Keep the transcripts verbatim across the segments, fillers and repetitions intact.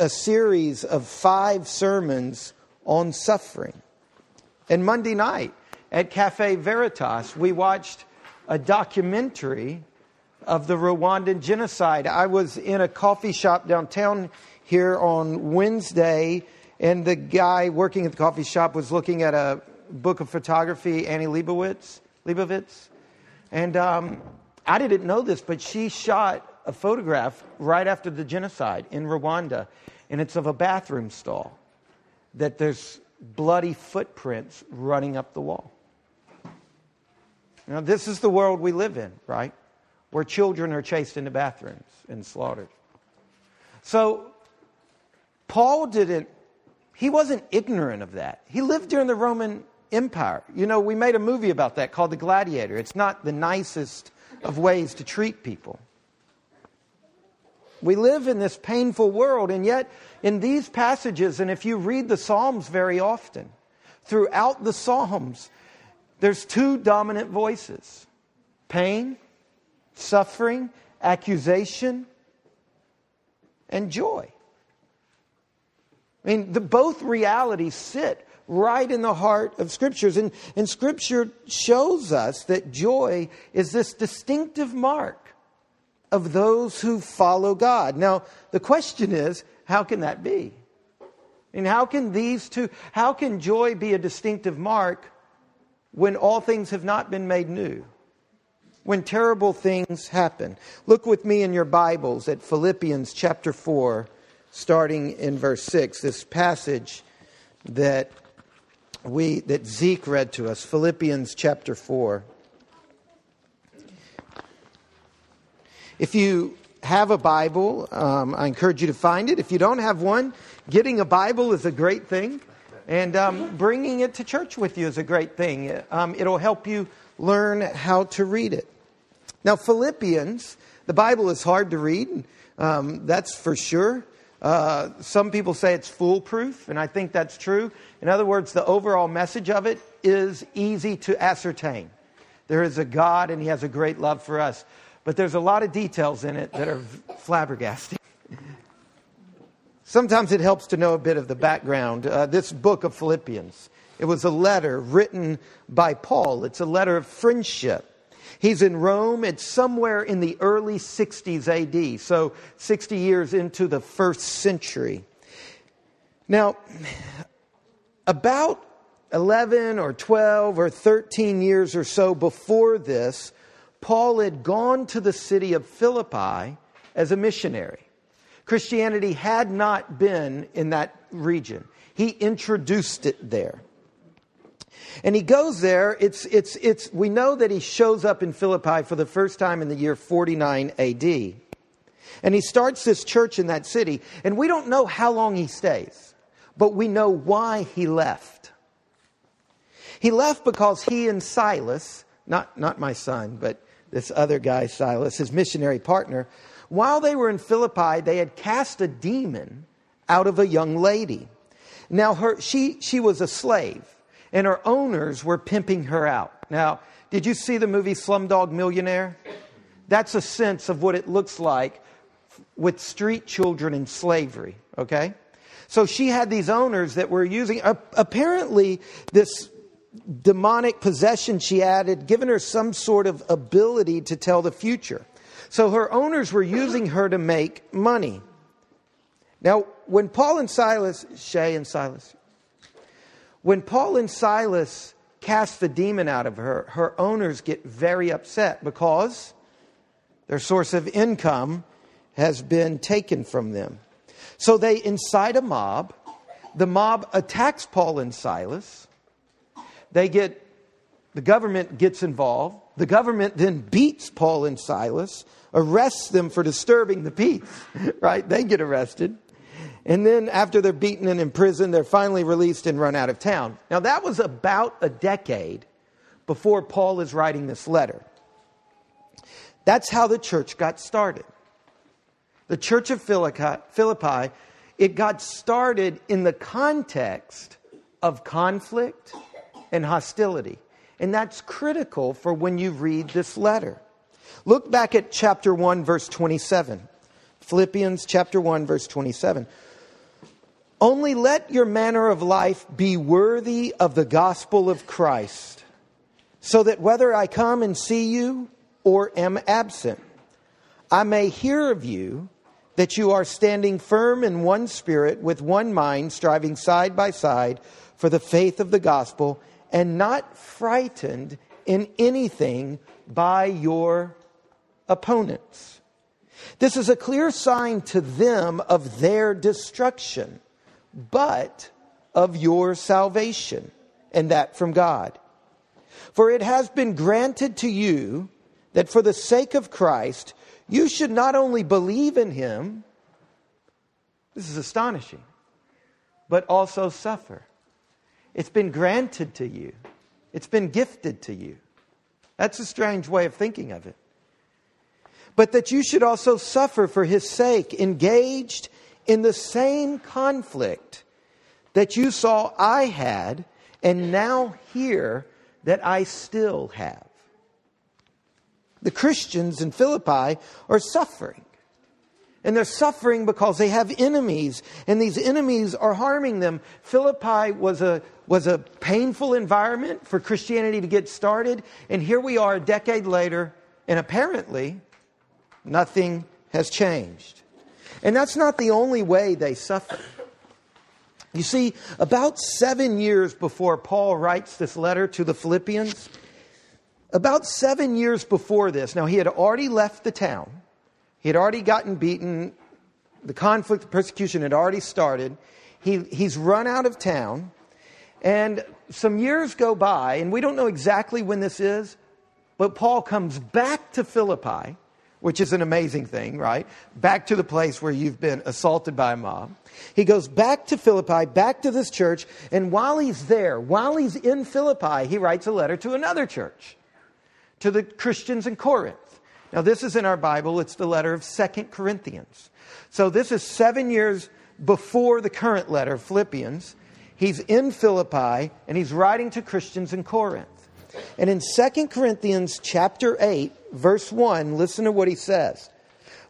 a series of five sermons on suffering. And Monday night at Cafe Veritas, we watched a documentary of the Rwandan genocide. I was in a coffee shop downtown here on Wednesday, and the guy working at the coffee shop was looking at a book of photography, Annie Leibovitz, Leibovitz. And um, I didn't know this, but she shot a photograph right after the genocide in Rwanda, and it's of a bathroom stall that there's bloody footprints running up the wall. Now, this is the world we live in, right? Where children are chased into bathrooms and slaughtered. So, Paul didn't, he wasn't ignorant of that. He lived during the Roman Empire. You know, we made a movie about that called The Gladiator. It's not the nicest of ways to treat people. We live in this painful world, and yet in these passages, and if you read the Psalms very often, throughout the Psalms, there's two dominant voices: pain, suffering, accusation, and joy. I mean, the, both realities sit right in the heart of Scriptures. And, and Scripture shows us that joy is this distinctive mark of those who follow God. Now, the question is, how can that be? And how can these two, how can joy be a distinctive mark when all things have not been made new? When terrible things happen. Look with me in your Bibles at Philippians chapter four, starting in verse six. This passage that we that Zeke read to us, Philippians chapter four. If you have a Bible, um, I encourage you to find it. If you don't have one, getting a Bible is a great thing. And um, bringing it to church with you is a great thing. Um, it'll help you learn how to read it. Now, Philippians, the Bible is hard to read. Um, that's for sure. Uh, some people say it's foolproof, and I think that's true. In other words, the overall message of it is easy to ascertain. There is a God, and He has a great love for us. But there's a lot of details in it that are flabbergasting. Sometimes it helps to know a bit of the background. Uh, this book of Philippians, it was a letter written by Paul. It's a letter of friendship. He's in Rome. It's somewhere in the early sixties A D, so sixty years into the first century. Now, about eleven or twelve or thirteen years or so before this, Paul had gone to the city of Philippi as a missionary. Christianity had not been in that region. He introduced it there. And he goes there. It's, it's, it's, we know that he shows up in Philippi for the first time in the year forty-nine A D. And he starts this church in that city. And we don't know how long he stays, but we know why he left. He left because he and Silas, not, not my son, but this other guy, Silas, his missionary partner, while they were in Philippi, they had cast a demon out of a young lady. Now, her, she, she was a slave. And her owners were pimping her out. Now, did you see the movie Slumdog Millionaire? That's a sense of what it looks like with street children in slavery, okay? So she had these owners that were using, uh, apparently this demonic possession she had had given her some sort of ability to tell the future. So her owners were using her to make money. Now, when Paul and Silas, Shay and Silas, When Paul and Silas cast the demon out of her, her owners get very upset because their source of income has been taken from them. So they incite a mob. The mob attacks Paul and Silas. They get, the government gets involved. The government then beats Paul and Silas, arrests them for disturbing the peace, right? They get arrested. And then after they're beaten and imprisoned, they're finally released and run out of town. Now, that was about a decade before Paul is writing this letter. That's how the church got started. The church of Philippi, it got started in the context of conflict and hostility. And that's critical for when you read this letter. Look back at chapter one, verse twenty-seven. Philippians chapter one, verse twenty-seven. Only let your manner of life be worthy of the gospel of Christ, so that whether I come and see you or am absent, I may hear of you that you are standing firm in one spirit, with one mind, striving side by side for the faith of the gospel, and not frightened in anything by your opponents. This is a clear sign to them of their destruction, but of your salvation, and that from God. For it has been granted to you that for the sake of Christ, you should not only believe in him, this is astonishing, but also suffer. It's been granted to you. It's been gifted to you. That's a strange way of thinking of it. But that you should also suffer for his sake, engaged in the same conflict that you saw I had, and now hear that I still have. The Christians in Philippi are suffering. And they're suffering because they have enemies, and these enemies are harming them. Philippi was a was a painful environment for Christianity to get started, and here we are a decade later, and apparently nothing has changed. And that's not the only way they suffer. You see, about seven years before Paul writes this letter to the Philippians, about seven years before this, now he had already left the town. He had already gotten beaten. The conflict, the persecution had already started. He, he's run out of town. And some years go by, and we don't know exactly when this is, but Paul comes back to Philippi, which is an amazing thing, right? Back to the place where you've been assaulted by a mob. He goes back to Philippi, back to this church, and while he's there, while he's in Philippi, he writes a letter to another church, to the Christians in Corinth. Now, this is in our Bible. It's the letter of Second Corinthians. So this is seven years before the current letter, Philippians. He's in Philippi, and he's writing to Christians in Corinth. And in Second Corinthians chapter eight, verse one, listen to what he says.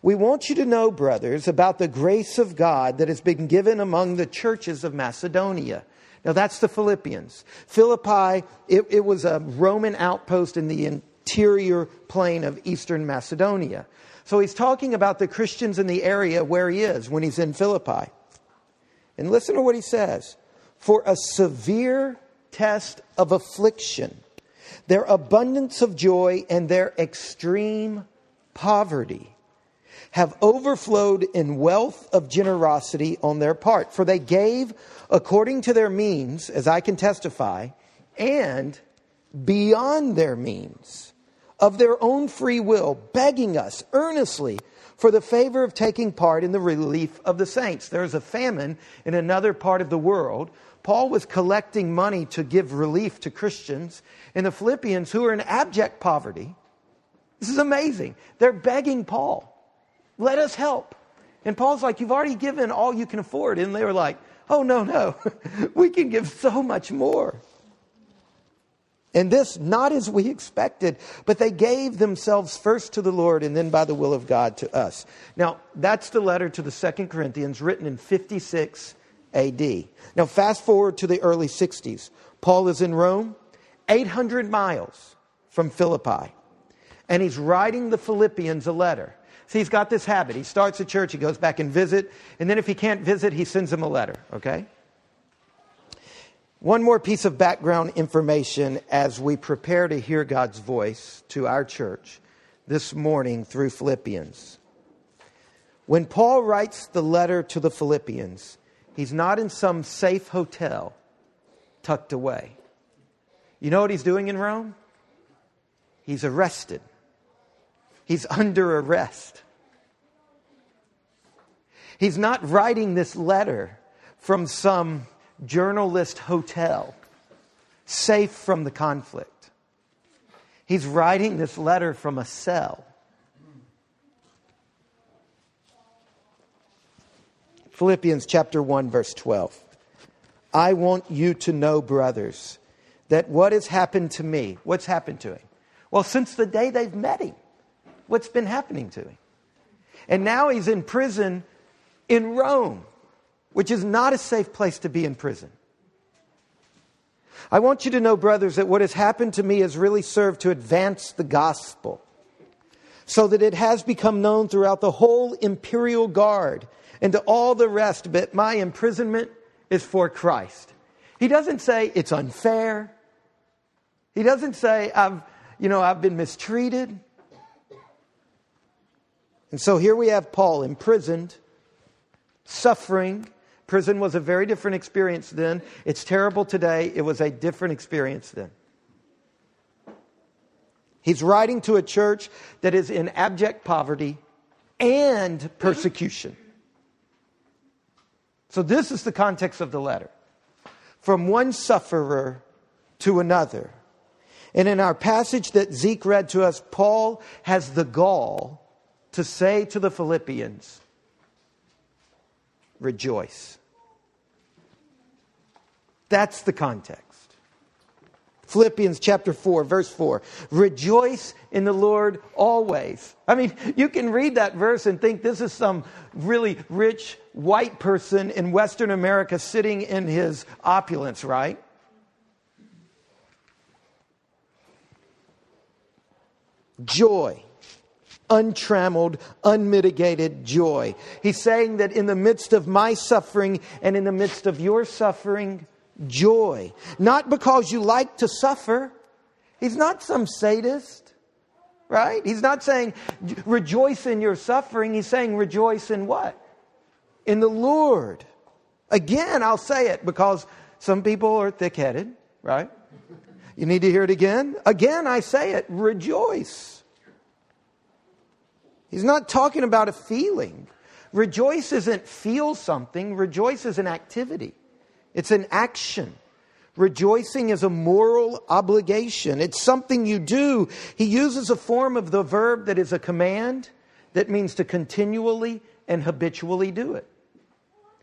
We want you to know, brothers, about the grace of God that has been given among the churches of Macedonia. Now, that's the Philippians. Philippi, it, it was a Roman outpost in the in interior plain of eastern Macedonia. So he's talking about the Christians in the area where he is when he's in Philippi. And listen to what he says. For a severe test of affliction, their abundance of joy and their extreme poverty have overflowed in wealth of generosity on their part. For they gave according to their means, as I can testify, and beyond their means, of their own free will, begging us earnestly for the favor of taking part in the relief of the saints. There's a famine in another part of the world. Paul was collecting money to give relief to Christians, and the Philippians, who are in abject poverty, this is amazing. They're begging Paul, let us help. And Paul's like, you've already given all you can afford. And they were like, oh, no, no, we can give so much more. And this, not as we expected, but they gave themselves first to the Lord and then by the will of God to us. Now, that's the letter to the Second Corinthians written in fifty-six A D. Now, fast forward to the early sixties. Paul is in Rome, eight hundred miles from Philippi. And he's writing the Philippians a letter. See, he's got this habit. He starts a church, he goes back and visit. And then if he can't visit, he sends them a letter, okay? One more piece of background information as we prepare to hear God's voice to our church this morning through Philippians. When Paul writes the letter to the Philippians, he's not in some safe hotel tucked away. You know what he's doing in Rome? He's arrested. He's under arrest. He's not writing this letter from some journalist hotel, safe from the conflict. He's writing this letter from a cell. Philippians chapter one, verse twelve. I want you to know, brothers, that what has happened to me, what's happened to him? Well, since the day they've met him, what's been happening to him? And now he's in prison in Rome, which is not a safe place to be in prison. I want you to know, brothers, that what has happened to me has really served to advance the gospel, so that it has become known throughout the whole imperial guard and to all the rest that my imprisonment is for Christ. He doesn't say it's unfair. He doesn't say I've, you know, I've been mistreated. And so here we have Paul imprisoned, suffering. Prison was a very different experience then. It's terrible today. It was a different experience then. He's writing to a church that is in abject poverty and persecution. So this is the context of the letter. From one sufferer to another. And in our passage that Zeke read to us, Paul has the gall to say to the Philippians, rejoice. That's the context. Philippians chapter four, verse four. Rejoice in the Lord always. I mean, you can read that verse and think this is some really rich white person in Western America sitting in his opulence, right? Joy. Untrammeled, unmitigated joy. He's saying that in the midst of my suffering and in the midst of your suffering, joy. Not because you like to suffer. He's not some sadist, right? He's not saying rejoice in your suffering. He's saying rejoice in what? In the Lord. Again, I'll say it because some people are thick-headed, right? You need to hear it again. Again, I say it. Rejoice. He's not talking about a feeling. Rejoice isn't feel something. Rejoice is an activity. It's an action. Rejoicing is a moral obligation. It's something you do. He uses a form of the verb that is a command that means to continually and habitually do it.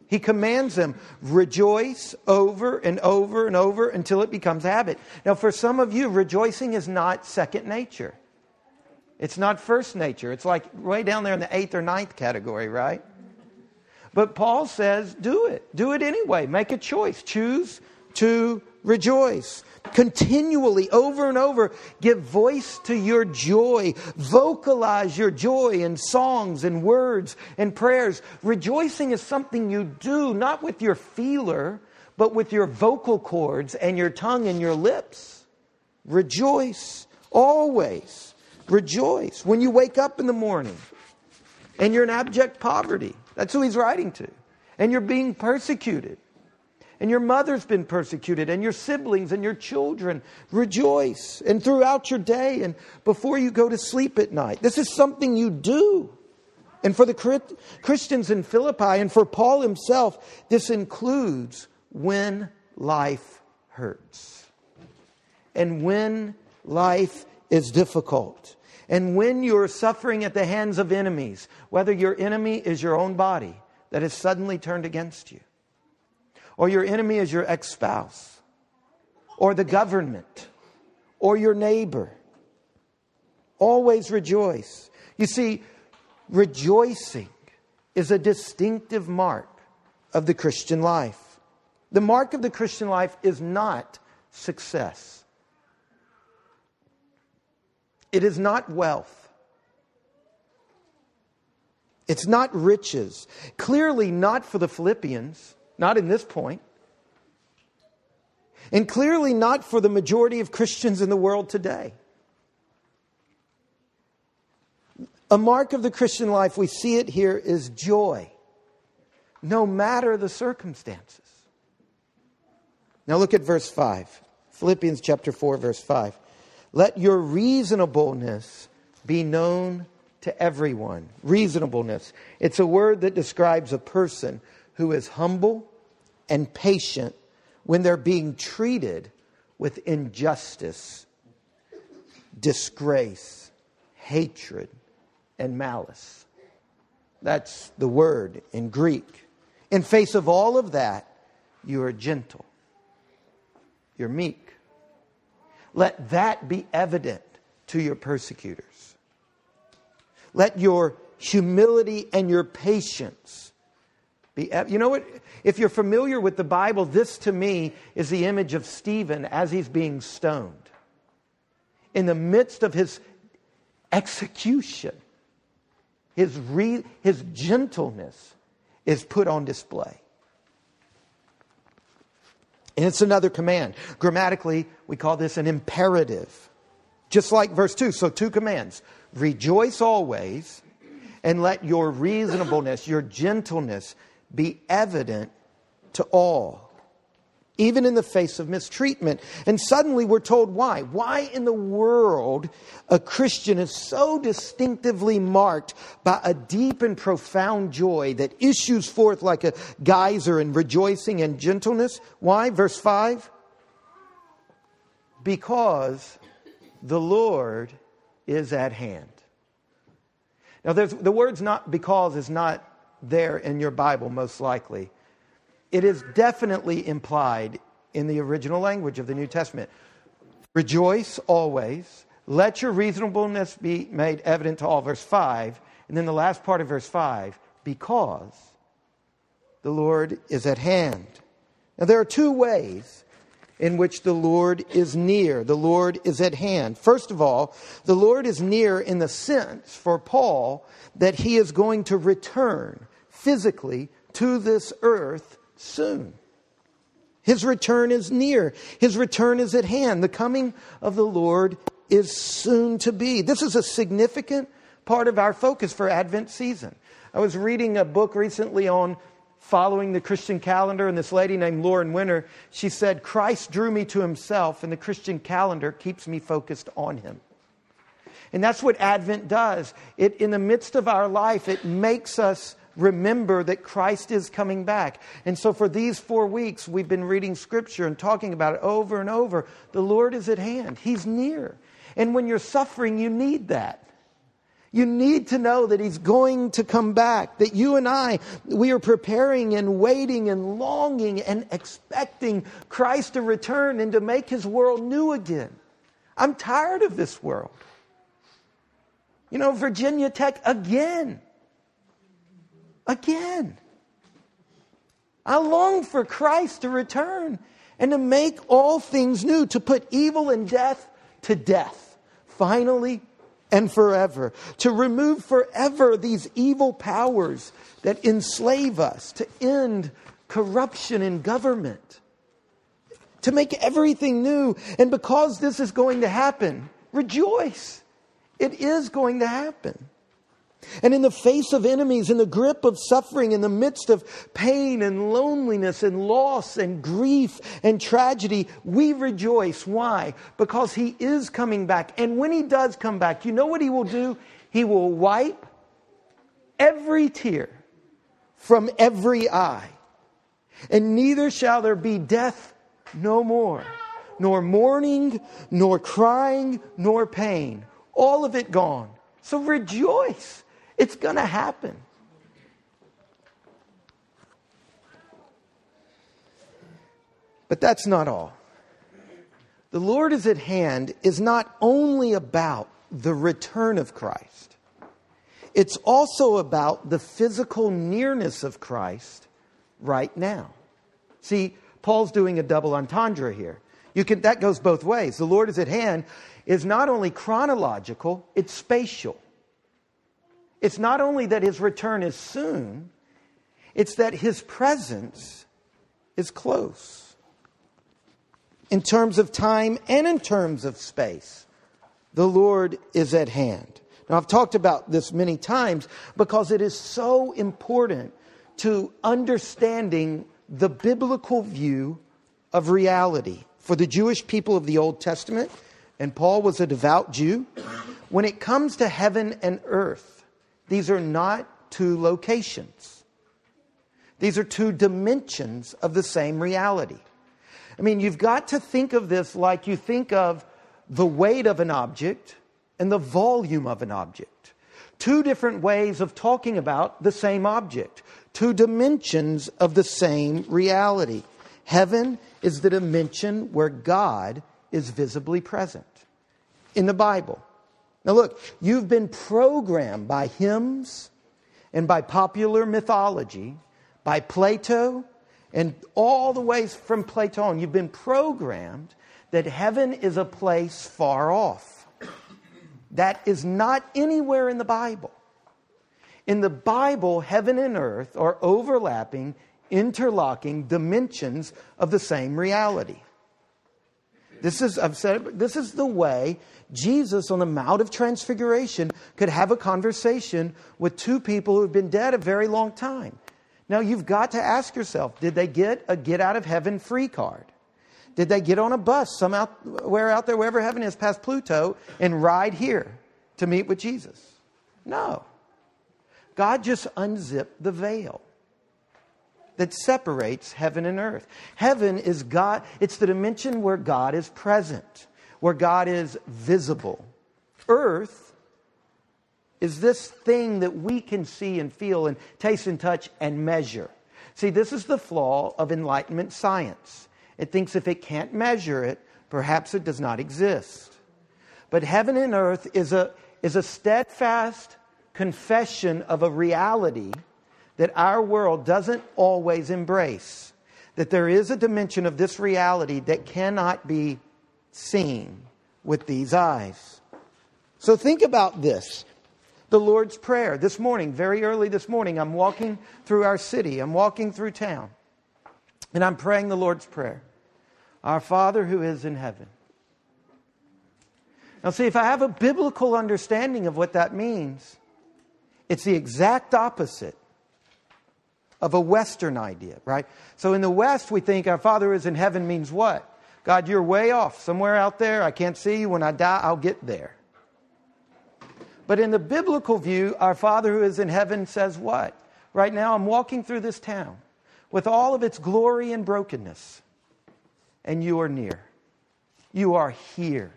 He commands them, rejoice over and over and over until it becomes habit. Now, for some of you, rejoicing is not second nature. It's not first nature. It's like way down there in the eighth or ninth category, right? But Paul says, do it. Do it anyway. Make a choice. Choose to rejoice. Continually, over and over, give voice to your joy. Vocalize your joy in songs and words and prayers. Rejoicing is something you do, not with your feeler, but with your vocal cords and your tongue and your lips. Rejoice. Always rejoice. When you wake up in the morning and you're in abject poverty. That's who he's writing to. And you're being persecuted. And your mother's been persecuted. And your siblings and your children. Rejoice. And throughout your day and before you go to sleep at night. This is something you do. And for the Christians in Philippi and for Paul himself, this includes when life hurts. And when life is difficult. And when you're suffering at the hands of enemies, whether your enemy is your own body that is suddenly turned against you, or your enemy is your ex-spouse, or the government, or your neighbor, always rejoice. You see, rejoicing is a distinctive mark of the Christian life. The mark of the Christian life is not success. It is not wealth. It's not riches. Clearly not for the Philippians. Not in this point. And clearly not for the majority of Christians in the world today. A mark of the Christian life, we see it here, is joy. No matter the circumstances. Now look at verse five. Philippians chapter four, verse five. Let your reasonableness be known to everyone. Reasonableness. It's a word that describes a person who is humble and patient when they're being treated with injustice, disgrace, hatred, and malice. That's the word in Greek. In face of all of that, you are gentle. You're meek. Let that be evident to your persecutors. Let your humility and your patience. Be, you know what? If you're familiar with the Bible, this to me is the image of Stephen as he's being stoned. In the midst of his execution, his, re, his gentleness is put on display. And it's another command. Grammatically, we call this an imperative. Just like verse two. So two commands. Rejoice always, and let your reasonableness, your gentleness be evident to all, even in the face of mistreatment. And suddenly we're told why. Why in the world a Christian is so distinctively marked by a deep and profound joy that issues forth like a geyser in rejoicing and gentleness. Why? Verse five. Because the Lord is at hand. Now, there's, the word's not because is not there in your Bible, most likely. It is definitely implied in the original language of the New Testament. Rejoice always. Let your reasonableness be made evident to all. Verse five. And then the last part of verse five. Because the Lord is at hand. Now, there are two ways in which the Lord is near. The Lord is at hand. First of all, the Lord is near in the sense for Paul that he is going to return physically to this earth soon. His return is near. His return is at hand. The coming of the Lord is soon to be. This is a significant part of our focus for Advent season. I was reading a book recently on following the Christian calendar, and this lady named Lauren Winter, she said, Christ drew me to himself, and the Christian calendar keeps me focused on him. And that's what Advent does. It, in the midst of our life, it makes us remember that Christ is coming back. And so for these four weeks, we've been reading Scripture and talking about it over and over. The Lord is at hand. He's near. And when you're suffering, you need that. You need to know that he's going to come back, that you and I, we are preparing and waiting and longing and expecting Christ to return and to make his world new again. I'm tired of this world. You know, Virginia Tech again. Again. I long for Christ to return and to make all things new, to put evil and death to death. Finally, and forever, to remove forever these evil powers that enslave us, to end corruption in government, to make everything new. And because this is going to happen, rejoice. It is going to happen. And in the face of enemies, in the grip of suffering, in the midst of pain and loneliness and loss and grief and tragedy, we rejoice. Why? Because he is coming back. And when he does come back, you know what he will do? He will wipe every tear from every eye. And neither shall there be death no more, nor mourning, nor crying, nor pain. All of it gone. So rejoice. It's going to happen. But that's not all. The Lord is at hand is not only about the return of Christ. It's also about the physical nearness of Christ right now. See, Paul's doing a double entendre here. You can, that goes both ways. The Lord is at hand is not only chronological, it's spatial. It's not only that his return is soon, it's that his presence is close. In terms of time and in terms of space, the Lord is at hand. Now, I've talked about this many times because it is so important to understanding the biblical view of reality. For the Jewish people of the Old Testament, and Paul was a devout Jew, when it comes to heaven and earth, these are not two locations. These are two dimensions of the same reality. I mean, you've got to think of this like you think of the weight of an object and the volume of an object. Two different ways of talking about the same object. Two dimensions of the same reality. Heaven is the dimension where God is visibly present in the Bible. Now look, you've been programmed by hymns and by popular mythology, by Plato, and all the way from Plato on. You've been programmed that heaven is a place far off. That is not anywhere in the Bible. In the Bible, heaven and earth are overlapping, interlocking dimensions of the same reality. This is, I've said, this is the way Jesus on the Mount of Transfiguration could have a conversation with two people who have been dead a very long time. Now, you've got to ask yourself, did they get a get out of heaven free card? Did they get on a bus somewhere out there, wherever heaven is, past Pluto, and ride here to meet with Jesus? No. God just unzipped the veil that separates heaven and earth. Heaven is God. It's the dimension where God is present, where God is visible. Earth is this thing that we can see and feel and taste and touch and measure. See, this is the flaw of Enlightenment science. It thinks if it can't measure it, perhaps it does not exist. But heaven and earth is a, is a steadfast confession of a reality that our world doesn't always embrace. That there is a dimension of this reality that cannot be seen with these eyes. So think about this. The Lord's Prayer. This morning, very early this morning, I'm walking through our city. I'm walking through town. And I'm praying the Lord's Prayer. Our Father who is in heaven. Now see, if I have a biblical understanding of what that means, it's the exact opposite of a Western idea, right? So in the West, we think our Father is in heaven means what? God, you're way off, somewhere out there. I can't see you. When I die, I'll get there. But in the biblical view, our Father who is in heaven says what? Right now, I'm walking through this town with all of its glory and brokenness, and you are near. You are here.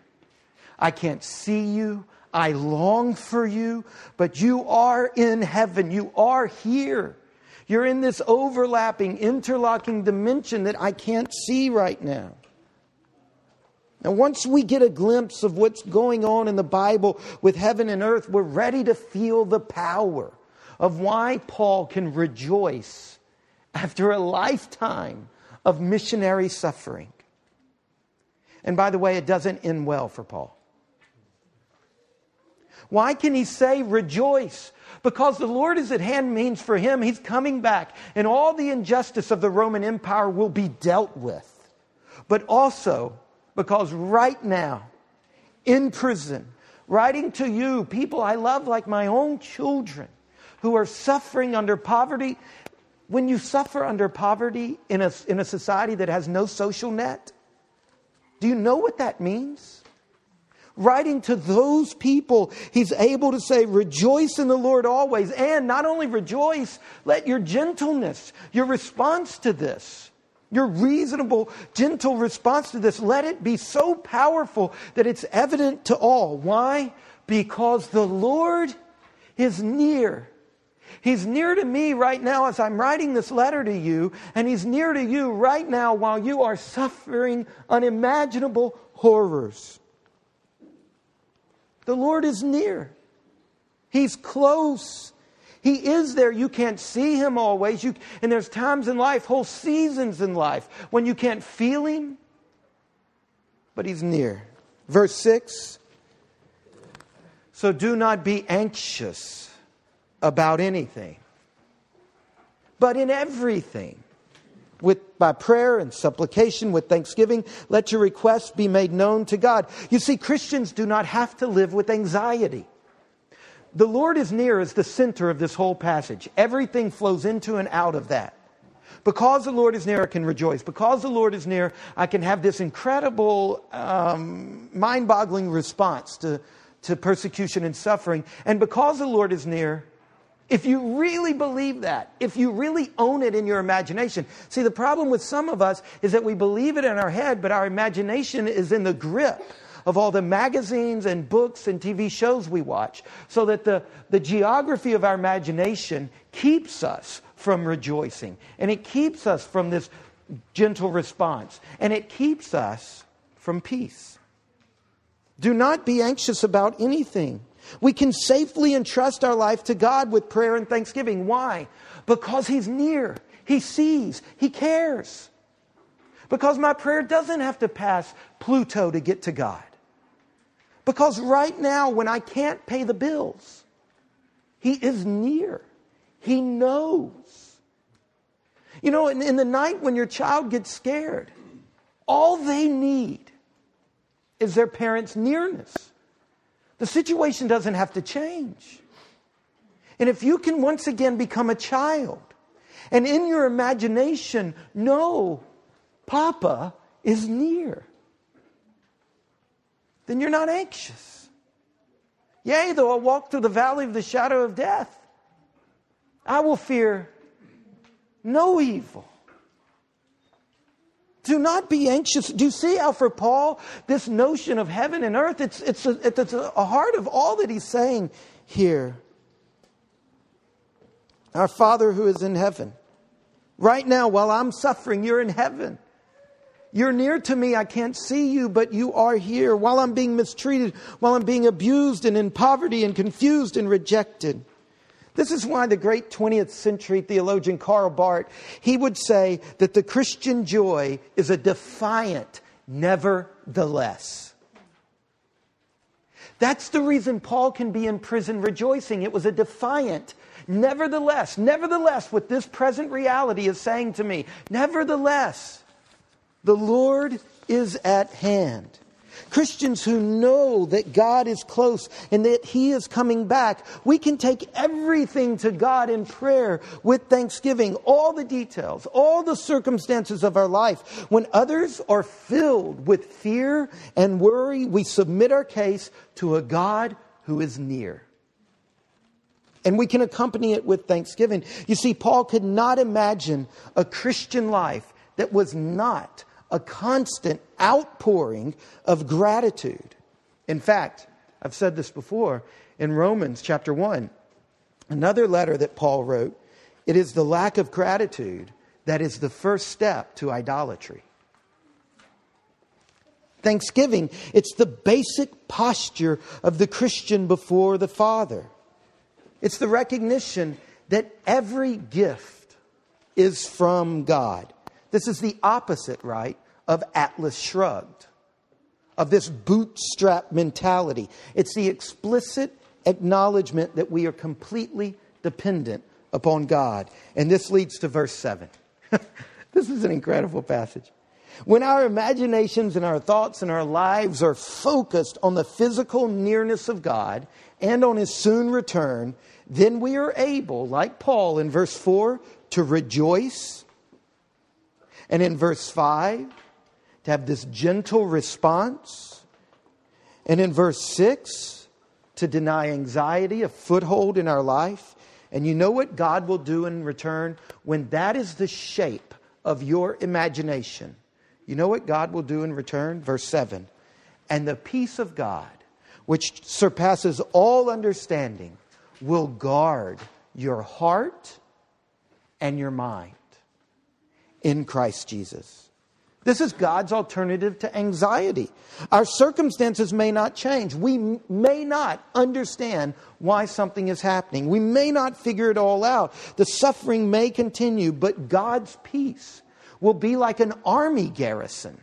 I can't see you. I long for you, but you are in heaven. You are here. You're in this overlapping, interlocking dimension that I can't see right now. Now, once we get a glimpse of what's going on in the Bible with heaven and earth, we're ready to feel the power of why Paul can rejoice after a lifetime of missionary suffering. And by the way, it doesn't end well for Paul. Why can he say rejoice? Because the Lord is at hand means for him, he's coming back. And all the injustice of the Roman Empire will be dealt with. But also, because right now, in prison, writing to you, people I love like my own children, who are suffering under poverty. When you suffer under poverty in a, in a society that has no social net, do you know what that means? Writing to those people, he's able to say, rejoice in the Lord always. And not only rejoice, let your gentleness, your response to this, your reasonable, gentle response to this, let it be so powerful that it's evident to all. Why? Because the Lord is near. He's near to me right now as I'm writing this letter to you. And he's near to you right now while you are suffering unimaginable horrors. The Lord is near. He's close. He is there. You can't see him always. You, and there's times in life, whole seasons in life, when you can't feel him. But he's near. Verse six. So do not be anxious about anything, but in everything, with by prayer and supplication, with thanksgiving, let your requests be made known to God. You see, Christians do not have to live with anxiety. The Lord is near is the center of this whole passage. Everything flows into and out of that. Because the Lord is near, I can rejoice. Because the Lord is near, I can have this incredible, um, mind-boggling response to, to persecution and suffering. And because the Lord is near, if you really believe that, if you really own it in your imagination. See, the problem with some of us is that we believe it in our head, but our imagination is in the grip of all the magazines and books and T V shows we watch, so that the, the geography of our imagination keeps us from rejoicing. And it keeps us from this gentle response. And it keeps us from peace. Do not be anxious about anything. We can safely entrust our life to God with prayer and thanksgiving. Why? Because He's near. He sees. He cares. Because my prayer doesn't have to pass Pluto to get to God. Because right now, when I can't pay the bills, He is near. He knows. You know, in, in the night when your child gets scared, all they need is their parents' nearness. The situation doesn't have to change. And if you can once again become a child and in your imagination know Papa is near, then you're not anxious. Yea, though I walk through the valley of the shadow of death, I will fear no evil. Do not be anxious. Do you see how for Paul, this notion of heaven and earth, it's, it's, a, it's a heart of all that he's saying here. Our Father who is in heaven. Right now, while I'm suffering, you're in heaven. You're near to me. I can't see you, but you are here. While I'm being mistreated, while I'm being abused and in poverty and confused and rejected. This is why the great twentieth century theologian Karl Barth, he would say that the Christian joy is a defiant nevertheless. That's the reason Paul can be in prison rejoicing. It was a defiant nevertheless. Nevertheless, what this present reality is saying to me. Nevertheless, the Lord is at hand. Christians who know that God is close and that He is coming back, we can take everything to God in prayer with thanksgiving, all the details, all the circumstances of our life. When others are filled with fear and worry, we submit our case to a God who is near. And we can accompany it with thanksgiving. You see, Paul could not imagine a Christian life that was not a constant outpouring of gratitude. In fact, I've said this before in Romans chapter one, another letter that Paul wrote, it is the lack of gratitude that is the first step to idolatry. Thanksgiving, it's the basic posture of the Christian before the Father. It's the recognition that every gift is from God. This is the opposite, right, of Atlas Shrugged, of this bootstrap mentality. It's the explicit acknowledgement that we are completely dependent upon God. And this leads to verse seven. This is an incredible passage. When our imaginations and our thoughts and our lives are focused on the physical nearness of God and on His soon return, then we are able, like Paul in verse four, to rejoice. And in verse five, to have this gentle response. And in verse six, to deny anxiety a foothold in our life. And you know what God will do in return? When that is the shape of your imagination, you know what God will do in return? Verse seven, and the peace of God, which surpasses all understanding, will guard your heart and your mind in Christ Jesus. This is God's alternative to anxiety. Our circumstances may not change. We may not understand why something is happening. We may not figure it all out. The suffering may continue, but God's peace will be like an army garrison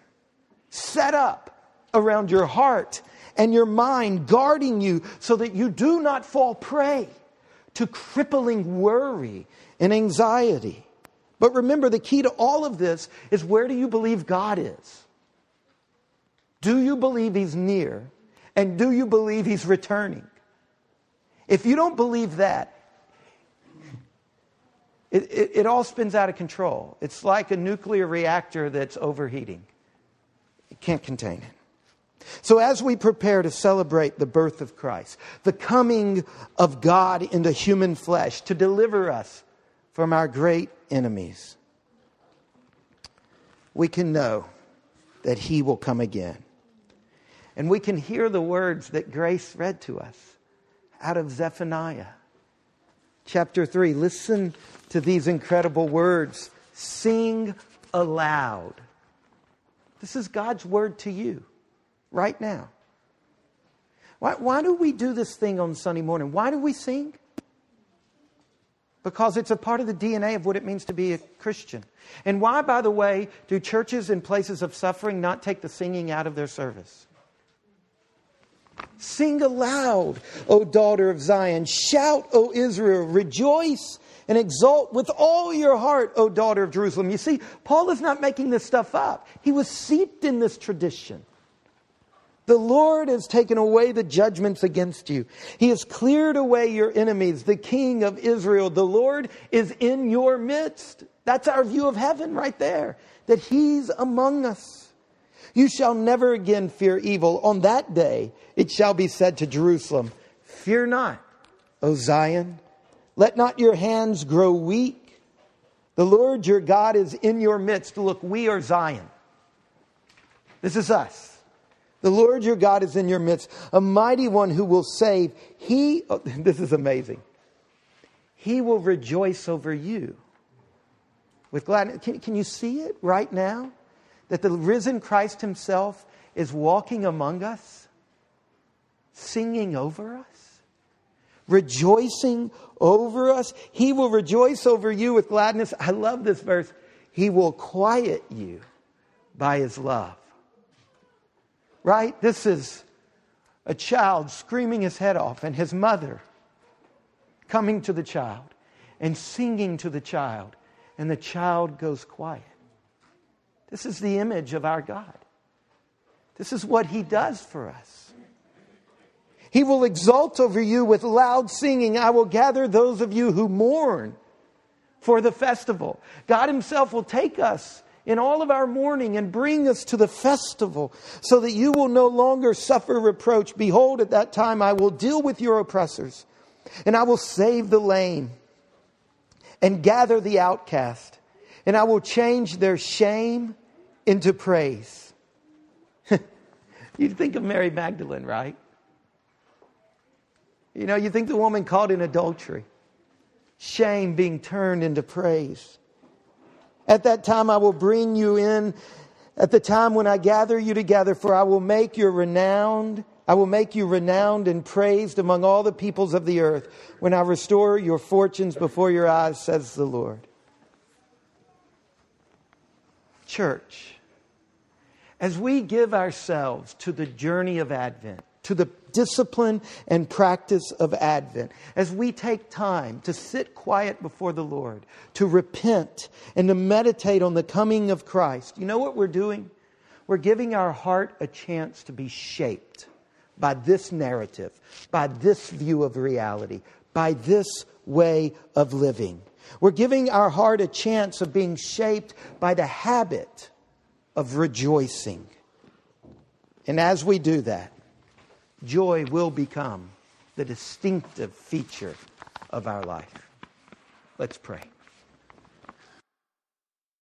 set up around your heart and your mind, guarding you so that you do not fall prey to crippling worry and anxiety. But remember, the key to all of this is, where do you believe God is? Do you believe He's near? And do you believe He's returning? If you don't believe that, it, it, it all spins out of control. It's like a nuclear reactor that's overheating. It can't contain it. So as we prepare to celebrate the birth of Christ, the coming of God into human flesh to deliver us from our great enemies, we can know that He will come again. And we can hear the words that Grace read to us out of Zephaniah chapter three. Listen to these incredible words. Sing aloud. This is God's word to you right now. Why, why do we do this thing on Sunday morning? Why do we sing? Because it's a part of the D N A of what it means to be a Christian. And why, by the way, do churches in places of suffering not take the singing out of their service? Sing aloud, O daughter of Zion. Shout, O Israel. Rejoice and exult with all your heart, O daughter of Jerusalem. You see, Paul is not making this stuff up. He was seeped in this tradition. The Lord has taken away the judgments against you. He has cleared away your enemies, the King of Israel. The Lord is in your midst. That's our view of heaven right there, that He's among us. You shall never again fear evil. On that day, it shall be said to Jerusalem, fear not, O Zion. Let not your hands grow weak. The Lord your God is in your midst. Look, we are Zion. This is us. The Lord your God is in your midst, a mighty one who will save. He, oh, this is amazing. He will rejoice over you with gladness. Can, can you see it right now? That the risen Christ Himself is walking among us, singing over us, rejoicing over us. He will rejoice over you with gladness. I love this verse. He will quiet you by His love. Right? This is a child screaming his head off and his mother coming to the child and singing to the child, and the child goes quiet. This is the image of our God. This is what He does for us. He will exult over you with loud singing. I will gather those of you who mourn for the festival. God Himself will take us in all of our mourning and bring us to the festival so that you will no longer suffer reproach. Behold, at that time I will deal with your oppressors, and I will save the lame and gather the outcast, and I will change their shame into praise. You think of Mary Magdalene, right? You know, you think the woman caught in adultery, shame being turned into praise. At that time I will bring you in, at the time when I gather you together, for I will make your renowned, I will make you renowned and praised among all the peoples of the earth, when I restore your fortunes before your eyes, says the Lord. Church, as we give ourselves to the journey of Advent, to the discipline and practice of Advent, as we take time to sit quiet before the Lord, to repent and to meditate on the coming of Christ, you know what we're doing? We're giving our heart a chance to be shaped by this narrative, by this view of reality, by this way of living. We're giving our heart a chance of being shaped by the habit of rejoicing. And as we do that, joy will become the distinctive feature of our life. Let's pray.